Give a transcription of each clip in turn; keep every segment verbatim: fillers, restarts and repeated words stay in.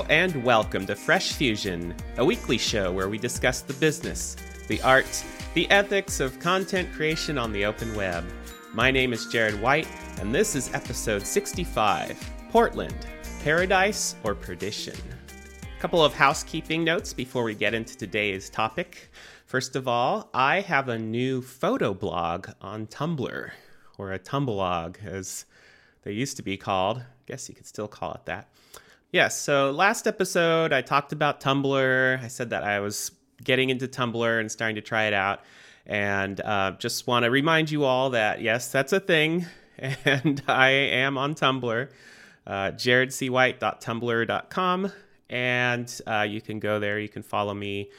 Hello and welcome to Fresh Fusion, a weekly show where we discuss the business, the art, the ethics of content creation on the open web. My name is Jared White, and this is episode sixty-five, Portland, Paradise or Perdition. A couple of housekeeping notes before we get into today's topic. First of all, I have a new photo blog on Tumblr, or a Tumblog as they used to be called. I guess you could still call it that. Yes, so last episode I talked about Tumblr. I said that I was getting into Tumblr and starting to try it out. And uh, just want to remind you all that, yes, that's a thing. And I am on Tumblr, uh, jared c white dot tumblr dot com. And uh, you can go there, you can follow me.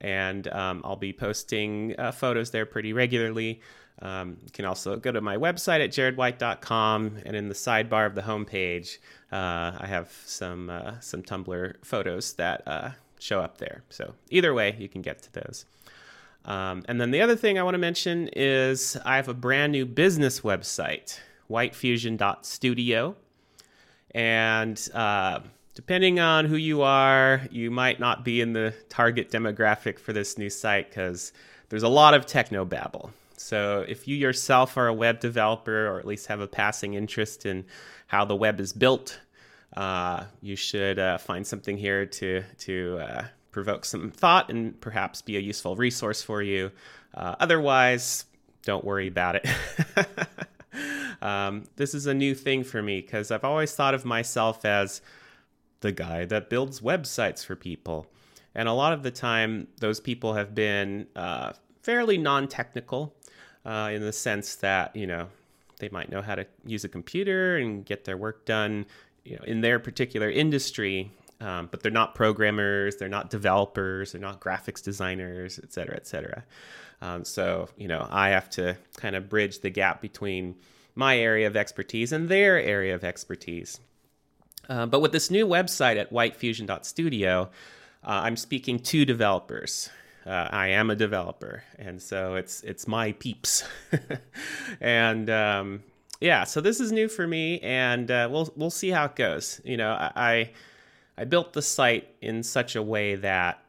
And um, I'll be posting uh, photos there pretty regularly. Um, you can also go to my website at jared white dot com, and in the sidebar of the homepage, uh, I have some uh, some Tumblr photos that uh, show up there. So either way, you can get to those. Um, and then the other thing I want to mention is I have a brand new business website, white fusion dot studio, and uh, depending on who you are, you might not be in the target demographic for this new site because there's a lot of techno babble. So if you yourself are a web developer or at least have a passing interest in how the web is built, uh, you should uh, find something here to to uh, provoke some thought and perhaps be a useful resource for you. Uh, otherwise, don't worry about it. um, this is a new thing for me because I've always thought of myself as the guy that builds websites for people. And a lot of the time, those people have been uh, fairly non-technical. Uh, in the sense that, you know, they might know how to use a computer and get their work done, you know, in their particular industry, um, but they're not programmers, they're not developers, they're not graphics designers, et cetera, et cetera. Um, so, you know, I have to kind of bridge the gap between my area of expertise and their area of expertise. Uh, but with this new website at white fusion dot studio, uh, I'm speaking to developers. Uh, I am a developer, and so it's it's my peeps. and um, yeah, so this is new for me, and uh, we'll we'll see how it goes. You know, I I built the site in such a way that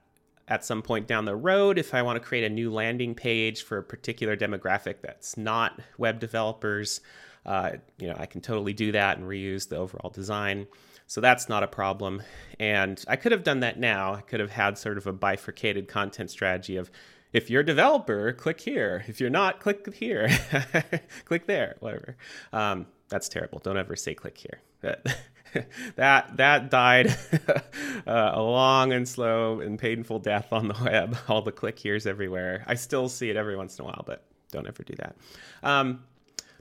at some point down the road, if I want to create a new landing page for a particular demographic that's not web developers, uh, you know, I can totally do that and reuse the overall design. So that's not a problem. And I could have done that now. I could have had sort of a bifurcated content strategy of, if you're a developer, click here. If you're not, click here. Click there, whatever. Um, that's terrible. Don't ever say click here. That that, that died uh, a long and slow and painful death on the web. All the click here's everywhere. I still see it every once in a while, but don't ever do that. Um,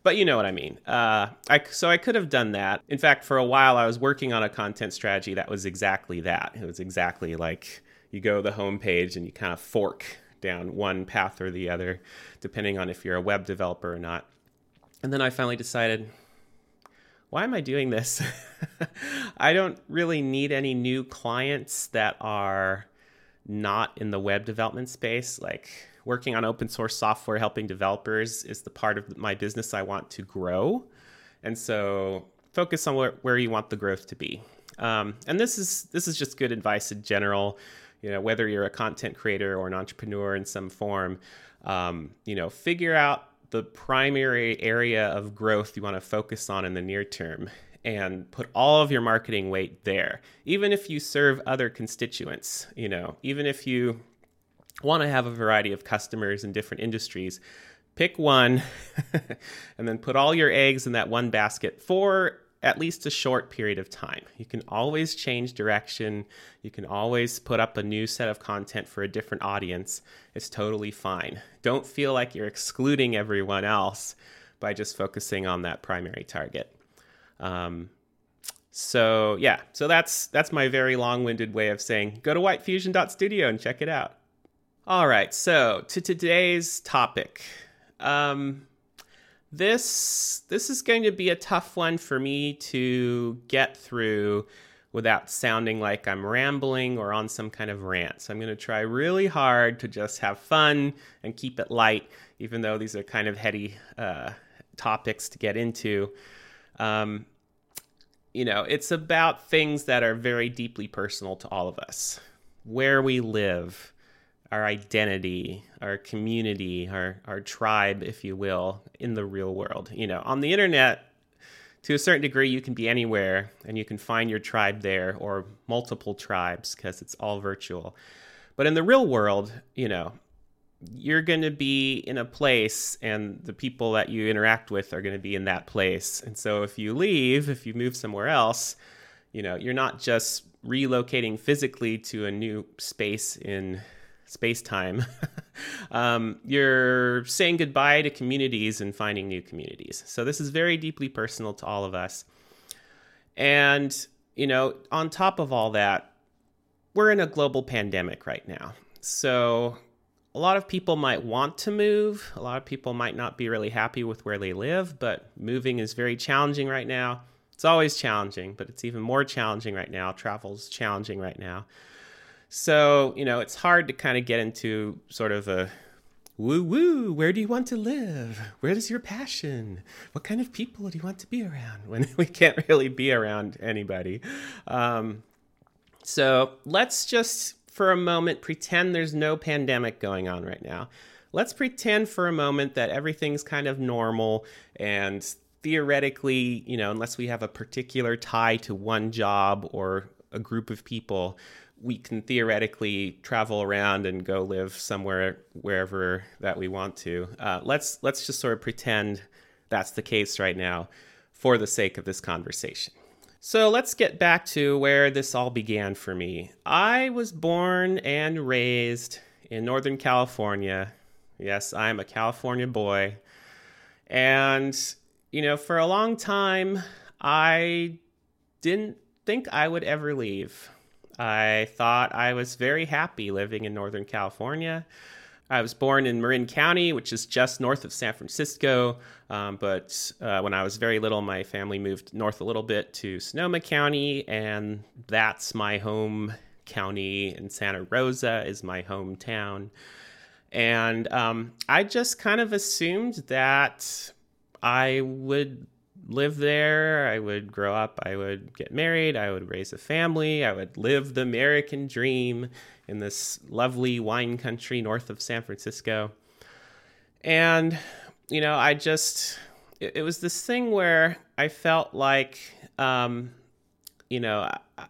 But you know what I mean. Uh, I, so I could have done that. In fact, for a while, I was working on a content strategy that was exactly that. It was exactly like you go to the homepage and you kind of fork down one path or the other, depending on if you're a web developer or not. And then I finally decided, why am I doing this? I don't really need any new clients that are not in the web development space. Like, working on open source software, helping developers is the part of my business I want to grow. And so focus on where, where you want the growth to be. Um, and this is this is just good advice in general. You know, whether you're a content creator or an entrepreneur in some form, um, you know, figure out the primary area of growth you want to focus on in the near term and put all of your marketing weight there. Even if you serve other constituents, you know, even if you want to have a variety of customers in different industries, pick one and then put all your eggs in that one basket for at least a short period of time. You can always change direction. You can always put up a new set of content for a different audience. It's totally fine. Don't feel like you're excluding everyone else by just focusing on that primary target. Um, so yeah, so that's that's my very long-winded way of saying go to white fusion dot studio and check it out. All right, so to today's topic, um, this this is going to be a tough one for me to get through without sounding like I'm rambling or on some kind of rant. So I'm going to try really hard to just have fun and keep it light, even though these are kind of heady uh, topics to get into. Um, you know, it's about things that are very deeply personal to all of us. Where we live, our identity, our community, our, our tribe, if you will, in the real world. You know, on the internet, to a certain degree, you can be anywhere and you can find your tribe there, or multiple tribes, because it's all virtual. But in the real world, you know, you're going to be in a place and the people that you interact with are going to be in that place. And so if you leave, if you move somewhere else, you know, you're not just relocating physically to a new space in space-time. um, you're saying goodbye to communities and finding new communities. So this is very deeply personal to all of us. And, you know, on top of all that, we're in a global pandemic right now. So a lot of people might want to move. A lot of people might not be really happy with where they live, but moving is very challenging right now. It's always challenging, but it's even more challenging right now. Travel's challenging right now. So, you know, it's hard to kind of get into sort of a woo-woo, where do you want to live? Where is your passion? What kind of people do you want to be around when we can't really be around anybody? Um, so let's just, for a moment, pretend there's no pandemic going on right now. Let's pretend for a moment that everything's kind of normal, and theoretically, you know, unless we have a particular tie to one job or a group of people, we can theoretically travel around and go live somewhere, wherever that we want to. Uh, let's let's just sort of pretend that's the case right now for the sake of this conversation. So let's get back to where this all began for me. I was born and raised in Northern California. Yes, I'm a California boy. And, you know, for a long time, I didn't think I would ever leave. I thought I was very happy living in Northern California. I was born in Marin County, which is just north of San Francisco. Um, but uh, when I was very little, my family moved north a little bit to Sonoma County, and that's my home county. And Santa Rosa is my hometown. And um, I just kind of assumed that I would live there, I would grow up, I would get married, I would raise a family, I would live the American dream in this lovely wine country north of San Francisco. And, you know, I just, it, it was this thing where I felt like, um, you know, I,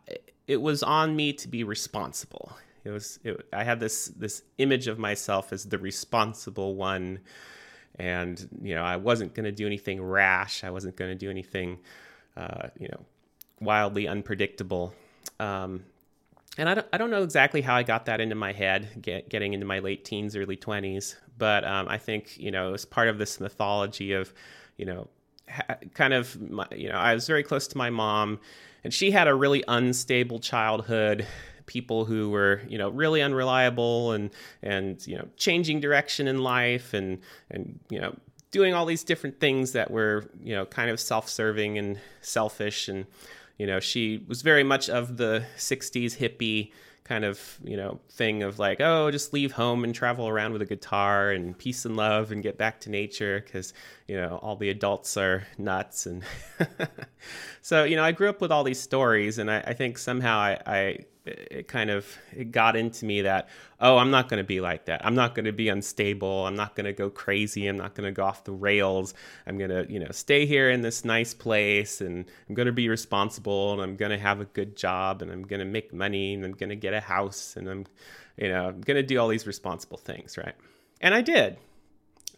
it was on me to be responsible. It was, it, I had this, this image of myself as the responsible one. And, you know, I wasn't going to do anything rash. I wasn't going to do anything, uh, you know, wildly unpredictable. Um, and I don't, I don't know exactly how I got that into my head, get, getting into my late teens, early twenties. But um, I think, you know, it was part of this mythology of, you know, ha- kind of, my, you know, I was very close to my mom, and she had a really unstable childhood. People who were, you know, really unreliable and, and, you know, changing direction in life and, and, you know, doing all these different things that were, you know, kind of self-serving and selfish. And, you know, she was very much of the sixties hippie kind of, you know, thing of like, oh, just leave home and travel around with a guitar and peace and love and get back to nature because, you know, all the adults are nuts. And so, you know, I grew up with all these stories, and I, I think somehow I... I it kind of it got into me that, oh, I'm not going to be like that. I'm not going to be unstable. I'm not going to go crazy. I'm not going to go off the rails. I'm going to, you know, stay here in this nice place, and I'm going to be responsible, and I'm going to have a good job, and I'm going to make money, and I'm going to get a house, and I'm, you know, I'm going to do all these responsible things, right? And I did.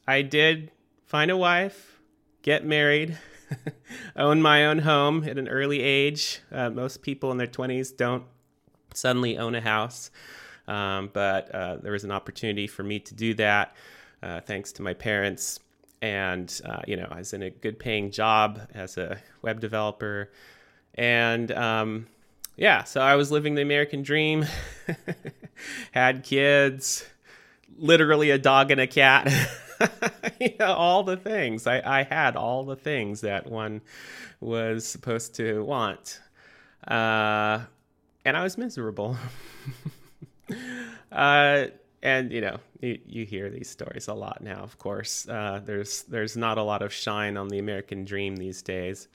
I did find a wife, get married, own my own home at an early age. Uh, most people in their twenties don't suddenly own a house, um, but uh, there was an opportunity for me to do that, uh, thanks to my parents. And uh, you know, I was in a good-paying job as a web developer, and um, yeah, so I was living the American dream. Had kids, literally a dog and a cat. You know, all the things. I, I had all the things that one was supposed to want. Uh, And I was miserable. uh, and, you know, you, you hear these stories a lot now, of course. Uh, there's there's not a lot of shine on the American dream these days.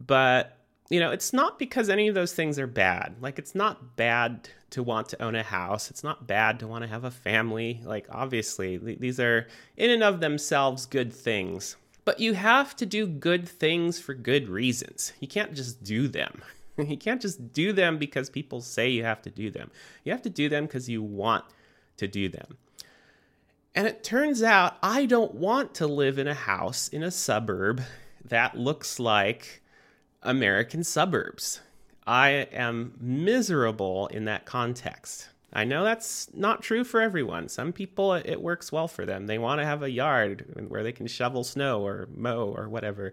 But, you know, it's not because any of those things are bad. Like, it's not bad to want to own a house. It's not bad to want to have a family. Like, obviously, th- these are in and of themselves good things. But you have to do good things for good reasons. You can't just do them. You can't just do them because people say you have to do them. You have to do them because you want to do them. And it turns out I don't want to live in a house in a suburb that looks like American suburbs. I am miserable in that context. I know that's not true for everyone. Some people, it works well for them. They want to have a yard where they can shovel snow or mow or whatever.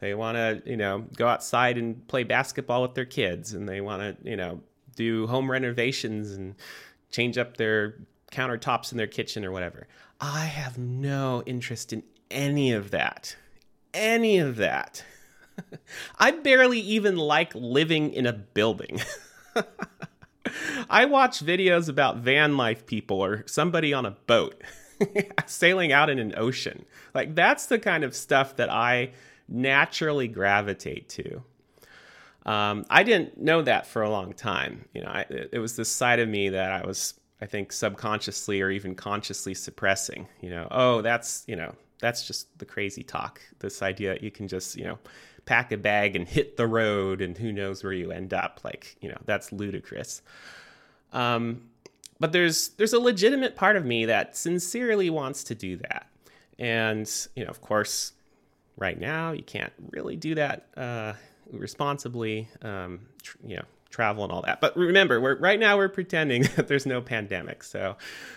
They want to, you know, go outside and play basketball with their kids. And they want to, you know, do home renovations and change up their countertops in their kitchen or whatever. I have no interest in any of that. Any of that. I barely even like living in a building. I watch videos about van life people or somebody on a boat sailing out in an ocean. Like, that's the kind of stuff that I naturally gravitate to. Um, I didn't know that for a long time. You know, I, it was this side of me that I was, I think, subconsciously or even consciously suppressing. You know, oh, that's, you know, that's just the crazy talk. This idea that you can just, you know, pack a bag and hit the road and who knows where you end up. Like, you know, that's ludicrous. Um, but there's there's a legitimate part of me that sincerely wants to do that. And, you know, of course, right now you can't really do that uh, responsibly, um, tr- you know, travel and all that. But remember, we're right now we're pretending that there's no pandemic. So,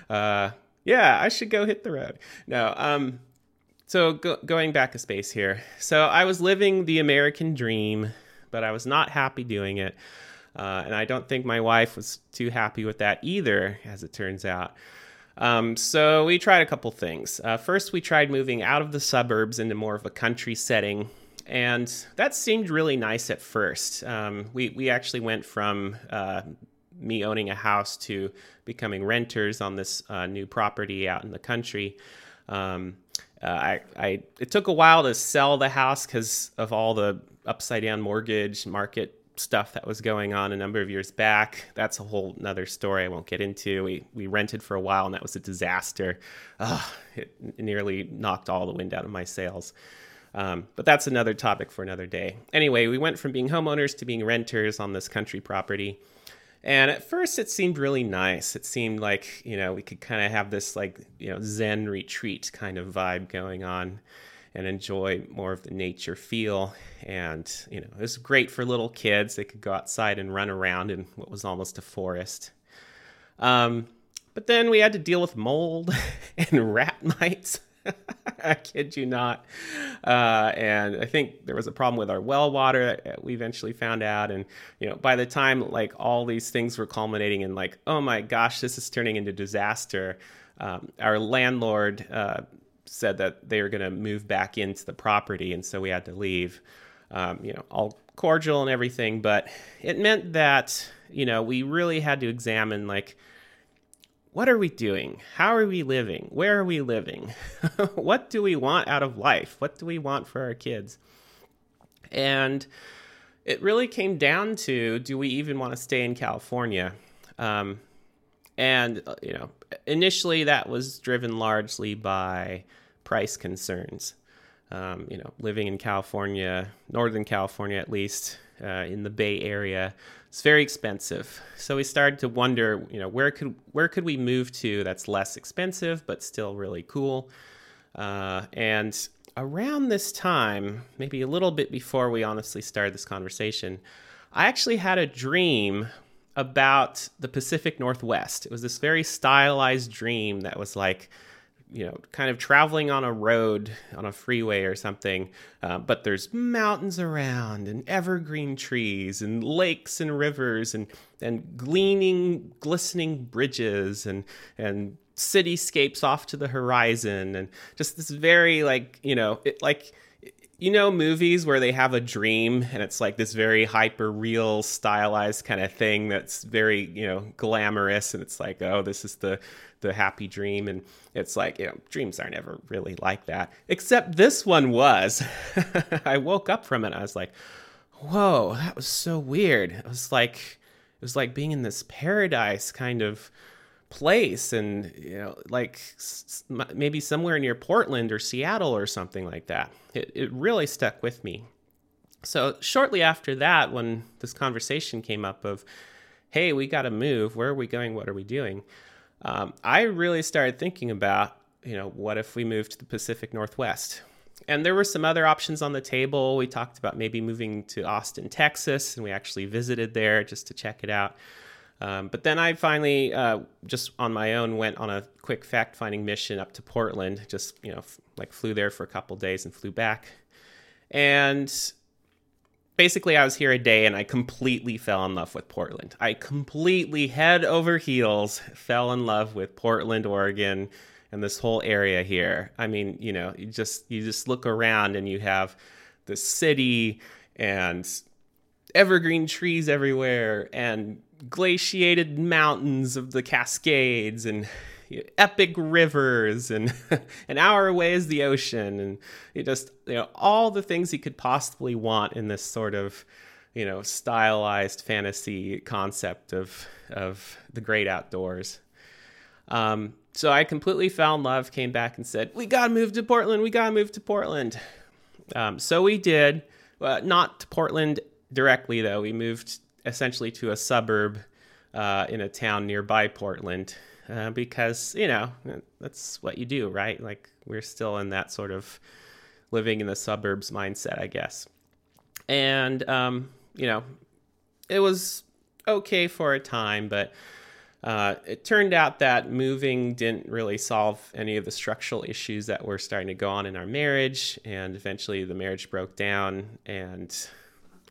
uh, yeah, I should go hit the road. No, um So go, going back a space here. So I was living the American dream, but I was not happy doing it. Uh, and I don't think my wife was too happy with that either, as it turns out. Um, so we tried a couple things. Uh, first, we tried moving out of the suburbs into more of a country setting. And that seemed really nice at first. Um, we, we actually went from uh, me owning a house to becoming renters on this uh, new property out in the country. Um Uh, I, I, it took a while to sell the house because of all the upside down mortgage market stuff that was going on a number of years back. That's a whole nother story I won't get into. We, we rented for a while and that was a disaster. Ugh, it nearly knocked all the wind out of my sails. Um, but that's another topic for another day. Anyway, we went from being homeowners to being renters on this country property. And at first it seemed really nice. It seemed like, you know, we could kind of have this like, you know, Zen retreat kind of vibe going on and enjoy more of the nature feel. And, you know, it was great for little kids. They could go outside and run around in what was almost a forest. Um, but then we had to deal with mold and rat mites. I kid you not. Uh, and I think there was a problem with our well water that we eventually found out. And, you know, by the time like all these things were culminating in like, oh my gosh, this is turning into disaster. Um, our landlord uh, said that they were going to move back into the property. And so we had to leave, um, you know, all cordial and everything. But it meant that, you know, we really had to examine like, what are we doing? How are we living? Where are we living? What do we want out of life? What do we want for our kids? And it really came down to, do we even want to stay in California? Um, and, you know, initially that was driven largely by price concerns. Um, you know, living in California, Northern California at least, uh, in the Bay Area, it's very expensive. So we started to wonder, you know, where could where could we move to that's less expensive but still really cool? Uh, and around this time, maybe a little bit before we honestly started this conversation, I actually had a dream about the Pacific Northwest. It was this very stylized dream that was like, you know, kind of traveling on a road, on a freeway or something, uh, but there's mountains around and evergreen trees and lakes and rivers and and gleaming, glistening bridges and and cityscapes off to the horizon and just this very like, you know, it, like, you know, movies where they have a dream and it's like this very hyper real stylized kind of thing that's very, you know, glamorous and it's like, oh, this is the the happy dream. And it's like, you know, dreams aren't ever really like that, except this one was. I woke up from it and I was like, whoa, that was so weird. It was like, it was like being in this paradise kind of place, and you know, like s- maybe somewhere near Portland or Seattle or something like that. It it really stuck with me. So shortly after that, when this conversation came up of, hey, we got to move. Where are we going? What are we doing? Um, I really started thinking about, you know, what if we moved to the Pacific Northwest? And there were some other options on the table. We talked about maybe moving to Austin, Texas, and we actually visited there just to check it out. Um, but then I finally, uh, just on my own, went on a quick fact-finding mission up to Portland. Just, you know, f- like flew there for a couple days and flew back. And basically I was here a day and I completely fell in love with Portland. I completely, head over heels, fell in love with Portland, Oregon, and this whole area here. I mean, you know, you just, you just look around and you have the city and evergreen trees everywhere and glaciated mountains of the Cascades and epic rivers, and an hour away is the ocean, and you just, you know, all the things you could possibly want in this sort of, you know, stylized fantasy concept of of the great outdoors. Um, so I completely fell in love, came back and said, we gotta move to Portland, we gotta move to Portland. Um, so we did, uh, not to Portland directly though. We moved essentially to a suburb uh, in a town nearby Portland, uh, because, you know, that's what you do, right? Like, we're still in that sort of living in the suburbs mindset, I guess. And, um, you know, it was okay for a time, but uh, it turned out that moving didn't really solve any of the structural issues that were starting to go on in our marriage. And eventually the marriage broke down. And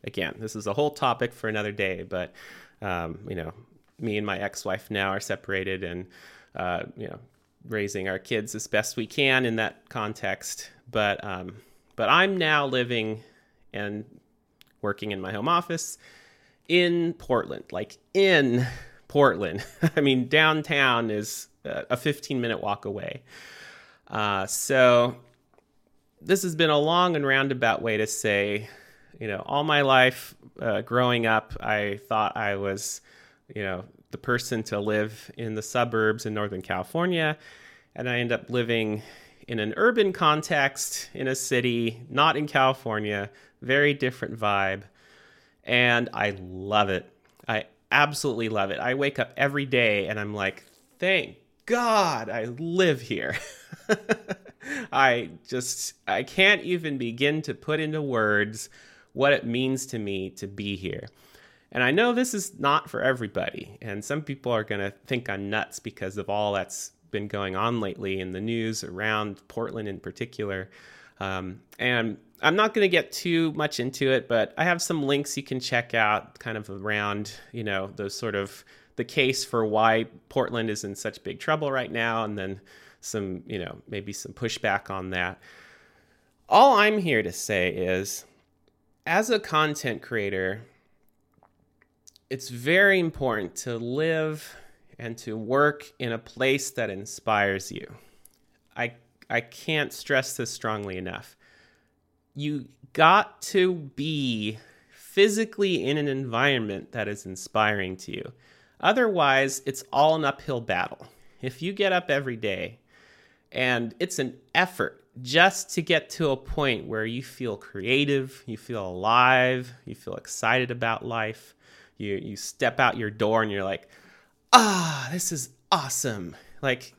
again, this is a whole topic for another day, but, um, you know, me and my ex-wife now are separated and, uh, you know, raising our kids as best we can in that context. But, um, but I'm now living and working in my home office in Portland, like in Portland. I mean, downtown is a fifteen minute walk away. Uh, so this has been a long and roundabout way to say, you know, all my life, uh, growing up, I thought I was, you know, the person to live in the suburbs in Northern California. And I end up living in an urban context in a city, not in California, very different vibe. And I love it. I absolutely love it. I wake up every day and I'm like, thank God I live here. I just, I can't even begin to put into words what it means to me to be here. And I know this is not for everybody. And some people are going to think I'm nuts because of all that's been going on lately in the news around Portland in particular. Um, and I'm not going to get too much into it, but I have some links you can check out kind of around, you know, those sort of the case for why Portland is in such big trouble right now. And then some, you know, maybe some pushback on that. All I'm here to say is, as a content creator, it's very important to live and to work in a place that inspires you. I I can't stress this strongly enough. You got to be physically in an environment that is inspiring to you. Otherwise, it's all an uphill battle. If you get up every day and it's an effort just to get to a point where you feel creative, you feel alive, you feel excited about life. You you step out your door and you're like, ah, this is awesome. Like,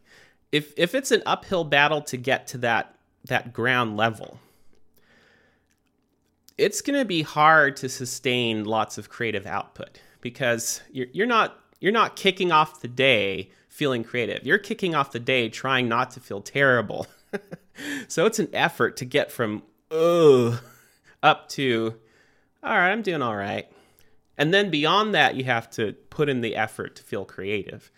if if it's an uphill battle to get to that that ground level, it's going to be hard to sustain lots of creative output because you're you're not you're not kicking off the day feeling creative. You're kicking off the day trying not to feel terrible. So it's an effort to get from, ugh, up to, all right, I'm doing all right. And then beyond that, you have to put in the effort to feel creative.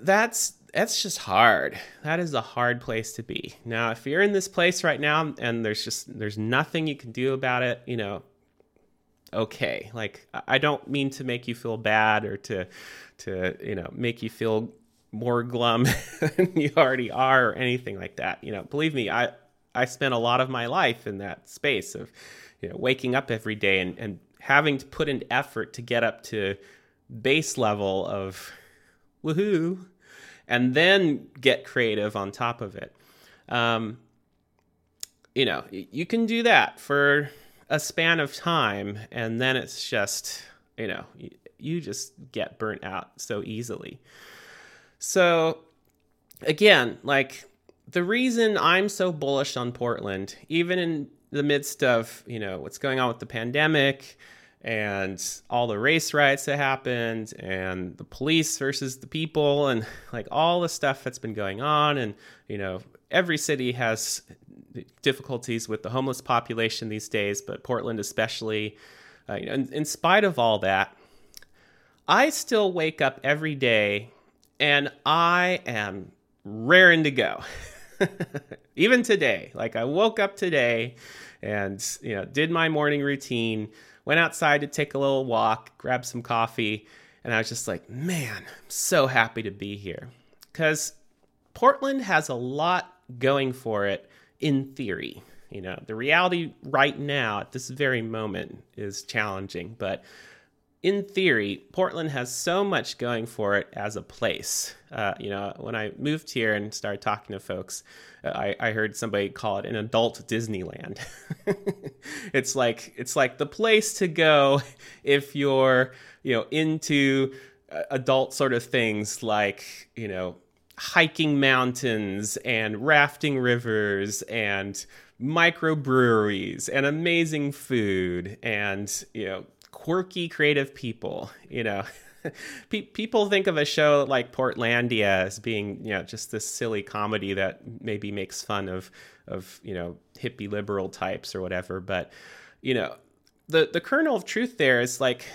That's that's just hard. That is a hard place to be. Now, if you're in this place right now and there's just, there's nothing you can do about it, you know, okay. Like, I don't mean to make you feel bad or to, to you know, make you feel more glum than you already are or anything like that. You know, believe me, I, I spent a lot of my life in that space of, you know, waking up every day and, and having to put in effort to get up to base level of woohoo, and then get creative on top of it. Um, you know, you can do that for a span of time, and then it's just, you know, you just get burnt out so easily. So again, like, the reason I'm so bullish on Portland, even in the midst of, you know, what's going on with the pandemic and all the race riots that happened and the police versus the people and like all the stuff that's been going on. And, you know, every city has difficulties with the homeless population these days, but Portland especially, uh, you know, in, in spite of all that, I still wake up every day and I am raring to go. Even today, like I woke up today and, you know, did my morning routine, went outside to take a little walk, grab some coffee. And I was just like, man, I'm so happy to be here, because Portland has a lot going for it in theory. You know, the reality right now at this very moment is challenging, but in theory, Portland has so much going for it as a place. Uh, you know, when I moved here and started talking to folks, I, I heard somebody call it an adult Disneyland. It's like it's like the place to go if you're, you know, into adult sort of things like, you know, hiking mountains and rafting rivers and microbreweries and amazing food and, you know, quirky, creative people. You know, Pe- people think of a show like Portlandia as being, you know, just this silly comedy that maybe makes fun of, of, you know, hippie liberal types or whatever. But, you know, the, the kernel of truth there is like,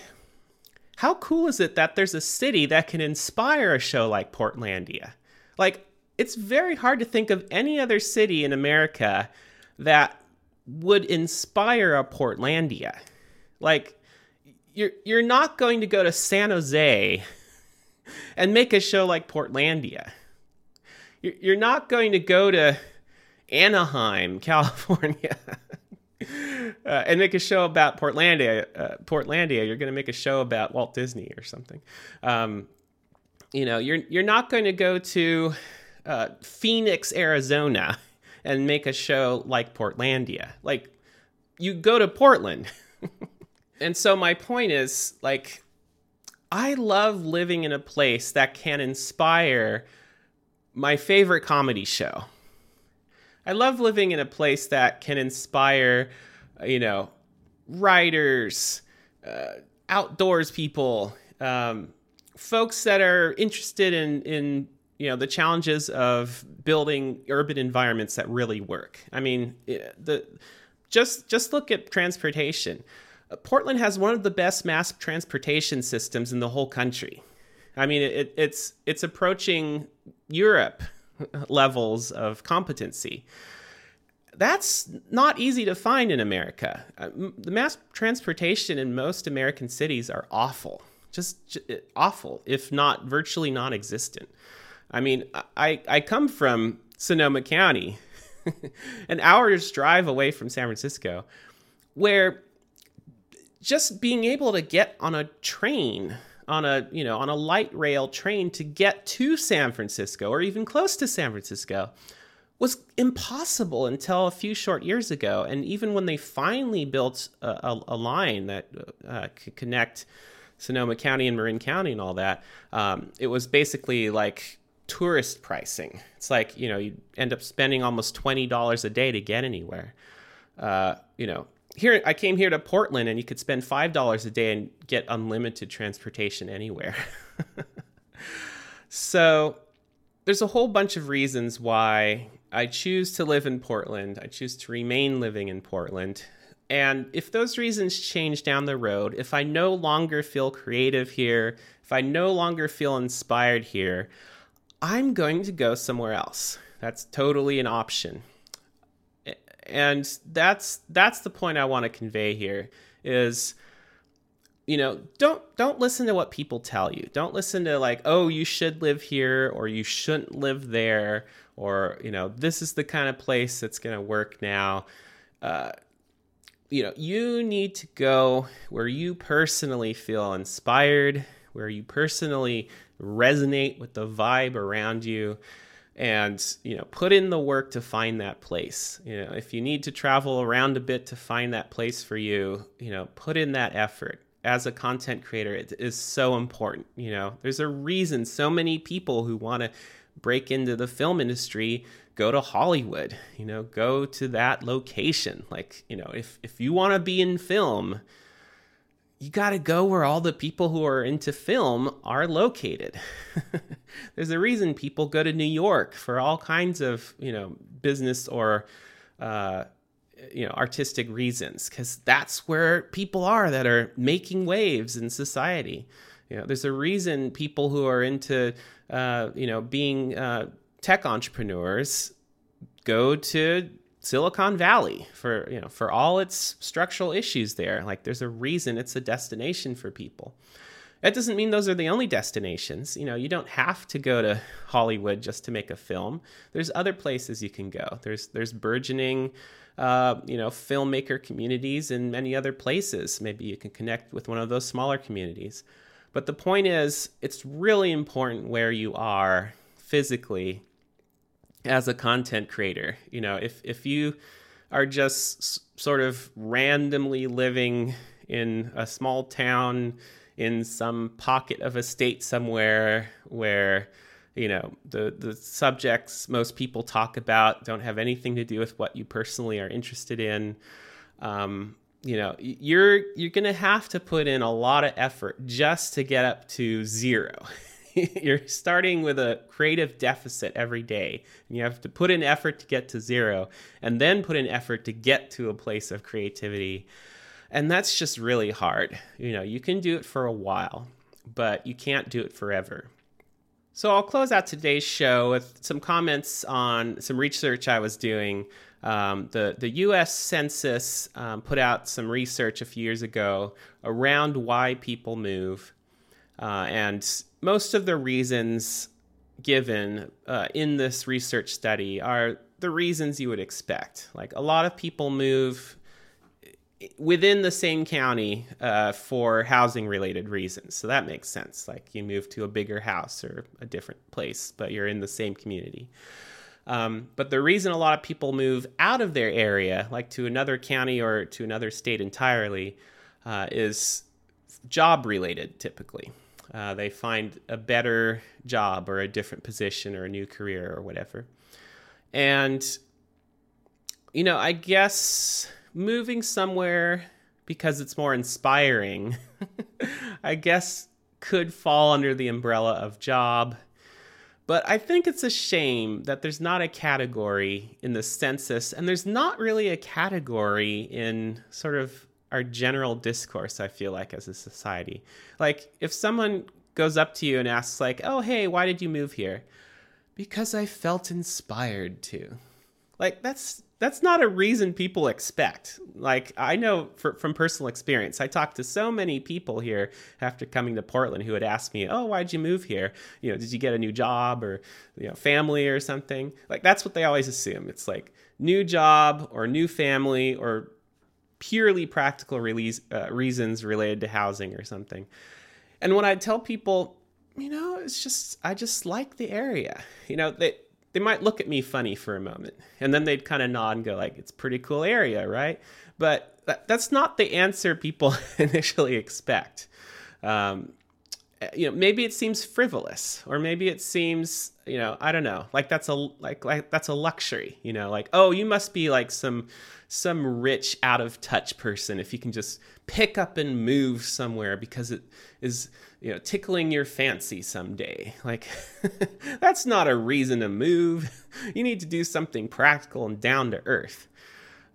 how cool is it that there's a city that can inspire a show like Portlandia? Like, it's very hard to think of any other city in America that would inspire a Portlandia. Like, You're you're not going to go to San Jose and make a show like Portlandia. You're you're not going to go to Anaheim, California, uh, and make a show about Portlandia. Uh, Portlandia. You're going to make a show about Walt Disney or something. Um, you know, you're you're not going to go to uh, Phoenix, Arizona, and make a show like Portlandia. Like, you go to Portland. And so my point is, like, I love living in a place that can inspire my favorite comedy show. I love living in a place that can inspire, you know, writers, uh, outdoors people, um, folks that are interested in, in, you know, the challenges of building urban environments that really work. I mean, the just just look at transportation. Portland has one of the best mass transportation systems in the whole country. I mean, it, it's it's approaching Europe levels of competency. That's not easy to find in America. The mass transportation in most American cities are awful, just awful, if not virtually non-existent. I mean, I, I come from Sonoma County, an hour's drive away from San Francisco, where just being able to get on a train, on a, you know, on a light rail train to get to San Francisco or even close to San Francisco was impossible until a few short years ago. And even when they finally built a, a, a line that uh, could connect Sonoma County and Marin County and all that, um, it was basically like tourist pricing. It's like, you know, you end up spending almost twenty dollars a day to get anywhere, uh, you know. Here, I came here to Portland, and you could spend five dollars a day and get unlimited transportation anywhere. So there's a whole bunch of reasons why I choose to live in Portland. I choose to remain living in Portland. And if those reasons change down the road, if I no longer feel creative here, if I no longer feel inspired here, I'm going to go somewhere else. That's totally an option. And that's that's the point I want to convey here is, you know, don't don't listen to what people tell you. Don't listen to like, oh, you should live here or you shouldn't live there, or, you know, this is the kind of place that's going to work now. Uh, you know, you need to go where you personally feel inspired, where you personally resonate with the vibe around you, and, you know, put in the work to find that place. You know, if you need to travel around a bit to find that place for you, you know, put in that effort. As a content creator, it is so important. You know, there's a reason so many people who want to break into the film industry go to Hollywood, you know, go to that location. Like, you know, if, if you want to be in film, you got to go where all the people who are into film are located. There's a reason people go to New York for all kinds of, you know, business or, uh, you know, artistic reasons, because that's where people are that are making waves in society. You know, there's a reason people who are into, uh, you know, being uh, tech entrepreneurs go to Silicon Valley for, you know, for all its structural issues there. Like, there's a reason it's a destination for people. That doesn't mean those are the only destinations. You know, you don't have to go to Hollywood just to make a film. There's other places you can go. There's there's burgeoning, uh, you know, filmmaker communities in many other places. Maybe you can connect with one of those smaller communities. But the point is, it's really important where you are physically as a content creator. You know, if if you are just s- sort of randomly living in a small town in some pocket of a state somewhere where, you know, the, the subjects most people talk about don't have anything to do with what you personally are interested in, um, you know, you're you're going to have to put in a lot of effort just to get up to zero. You're starting with a creative deficit every day, and you have to put in effort to get to zero, and then put in effort to get to a place of creativity. And that's just really hard. You know, you can do it for a while, but you can't do it forever. So I'll close out today's show with some comments on some research I was doing. Um, the, the U S Census um, put out some research a few years ago around why people move. Uh, and most of the reasons given uh, in this research study are the reasons you would expect. Like, a lot of people move within the same county uh, for housing-related reasons. So that makes sense. Like, you move to a bigger house or a different place, but you're in the same community. Um, but the reason a lot of people move out of their area, like to another county or to another state entirely, uh, is job-related, typically. Uh, they find a better job or a different position or a new career or whatever. And, you know, I guess moving somewhere because it's more inspiring, I guess, could fall under the umbrella of job. But I think it's a shame that there's not a category in the census, and there's not really a category in sort of our general discourse, I feel like, as a society. Like, if someone goes up to you and asks, like, oh, hey, why did you move here? Because I felt inspired to. Like, that's That's not a reason people expect. Like, I know for, from personal experience, I talked to so many people here after coming to Portland who had asked me, oh, why'd you move here? You know, did you get a new job or, you know, family or something? Like, that's what they always assume. It's like new job or new family or purely practical release, uh, reasons related to housing or something. And when I tell people, you know, it's just, I just like the area, you know, they, They might look at me funny for a moment, and then they'd kind of nod and go like, it's a pretty cool area, right? But that, that's not the answer people initially expect. Um, you know, maybe it seems frivolous, or maybe it seems, you know, I don't know, like that's a like like that's a luxury, you know, like, oh, you must be like some some rich out of touch person if you can just pick up and move somewhere because it is, you know, tickling your fancy someday. Like, that's not a reason to move. You need to do something practical and down to earth.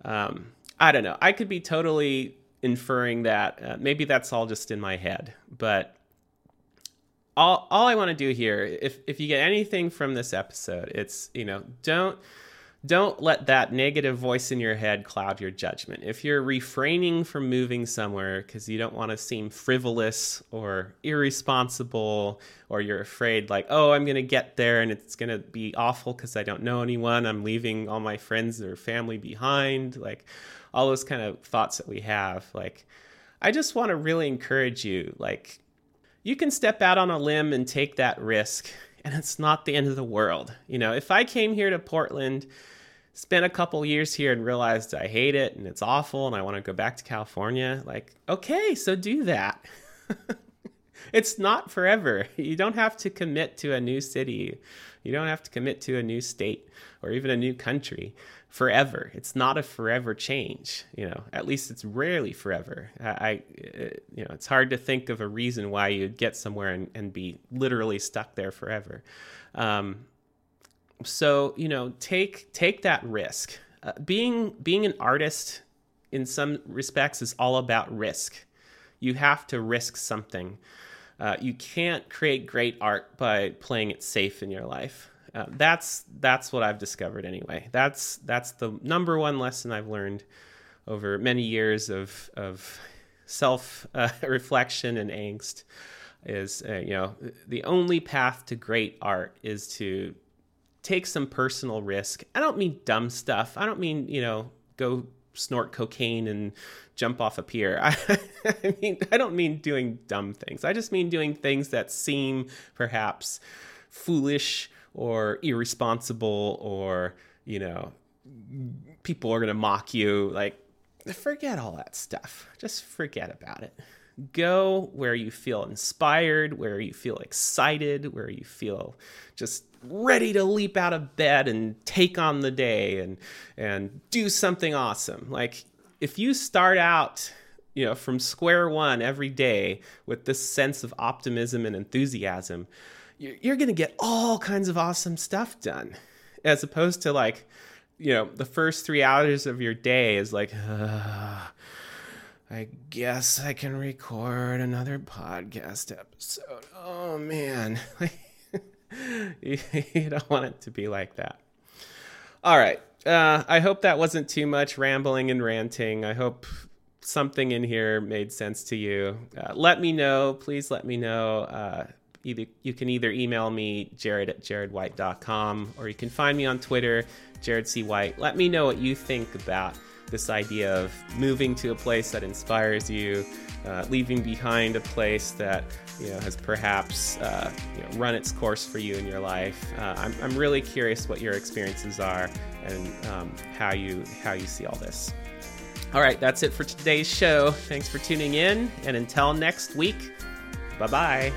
Um, I don't know. I could be totally inferring that. Uh, maybe that's all just in my head. But all all I want to do here, if if you get anything from this episode, it's, you know, don't don't let that negative voice in your head cloud your judgment. If you're refraining from moving somewhere because you don't want to seem frivolous or irresponsible, or you're afraid like, oh, I'm going to get there and it's going to be awful because I don't know anyone. I'm leaving all my friends or family behind. Like, all those kind of thoughts that we have. Like, I just want to really encourage you, like, you can step out on a limb and take that risk, and it's not the end of the world. You know, if I came here to Portland, spent a couple years here and realized I hate it and it's awful and I want to go back to California, like, okay, so do that. It's not forever. You don't have to commit to a new city. You don't have to commit to a new state or even a new country forever. It's not a forever change. You know, at least it's rarely forever. I, I you know, it's hard to think of a reason why you'd get somewhere and, and be literally stuck there forever. Um, so, you know, take, take that risk. Uh, being, being an artist in some respects is all about risk. You have to risk something. Uh, you can't create great art by playing it safe in your life. Uh, that's that's what I've discovered anyway. That's that's the number one lesson I've learned over many years of of self uh, reflection and angst. Is uh, you know the only path to great art is to take some personal risk. I don't mean dumb stuff. I don't mean you know go snort cocaine and jump off a pier. I, I mean, I don't mean doing dumb things. I just mean doing things that seem perhaps foolish or irresponsible, or, you know, people are going to mock you. Like, forget all that stuff. Just forget about it. Go where you feel inspired, where you feel excited, where you feel just ready to leap out of bed and take on the day and and do something awesome. Like, if you start out, you know, from square one every day with this sense of optimism and enthusiasm, you're, you're going to get all kinds of awesome stuff done, as opposed to, like, you know, the first three hours of your day is like, ugh, I guess I can record another podcast episode. Oh, man. you, you don't want it to be like that. All right. Uh, I hope that wasn't too much rambling and ranting. I hope something in here made sense to you. Uh, let me know. Please let me know. Uh, either, you can either email me, Jared at jared white dot com, or you can find me on Twitter, Jared C. White. Let me know what you think about this idea of moving to a place that inspires you, uh, leaving behind a place that you know has perhaps uh, you know, run its course for you in your life. Uh, I'm, I'm really curious what your experiences are and um, how you how you see all this. All right, that's it for today's show. Thanks for tuning in, and until next week, bye bye.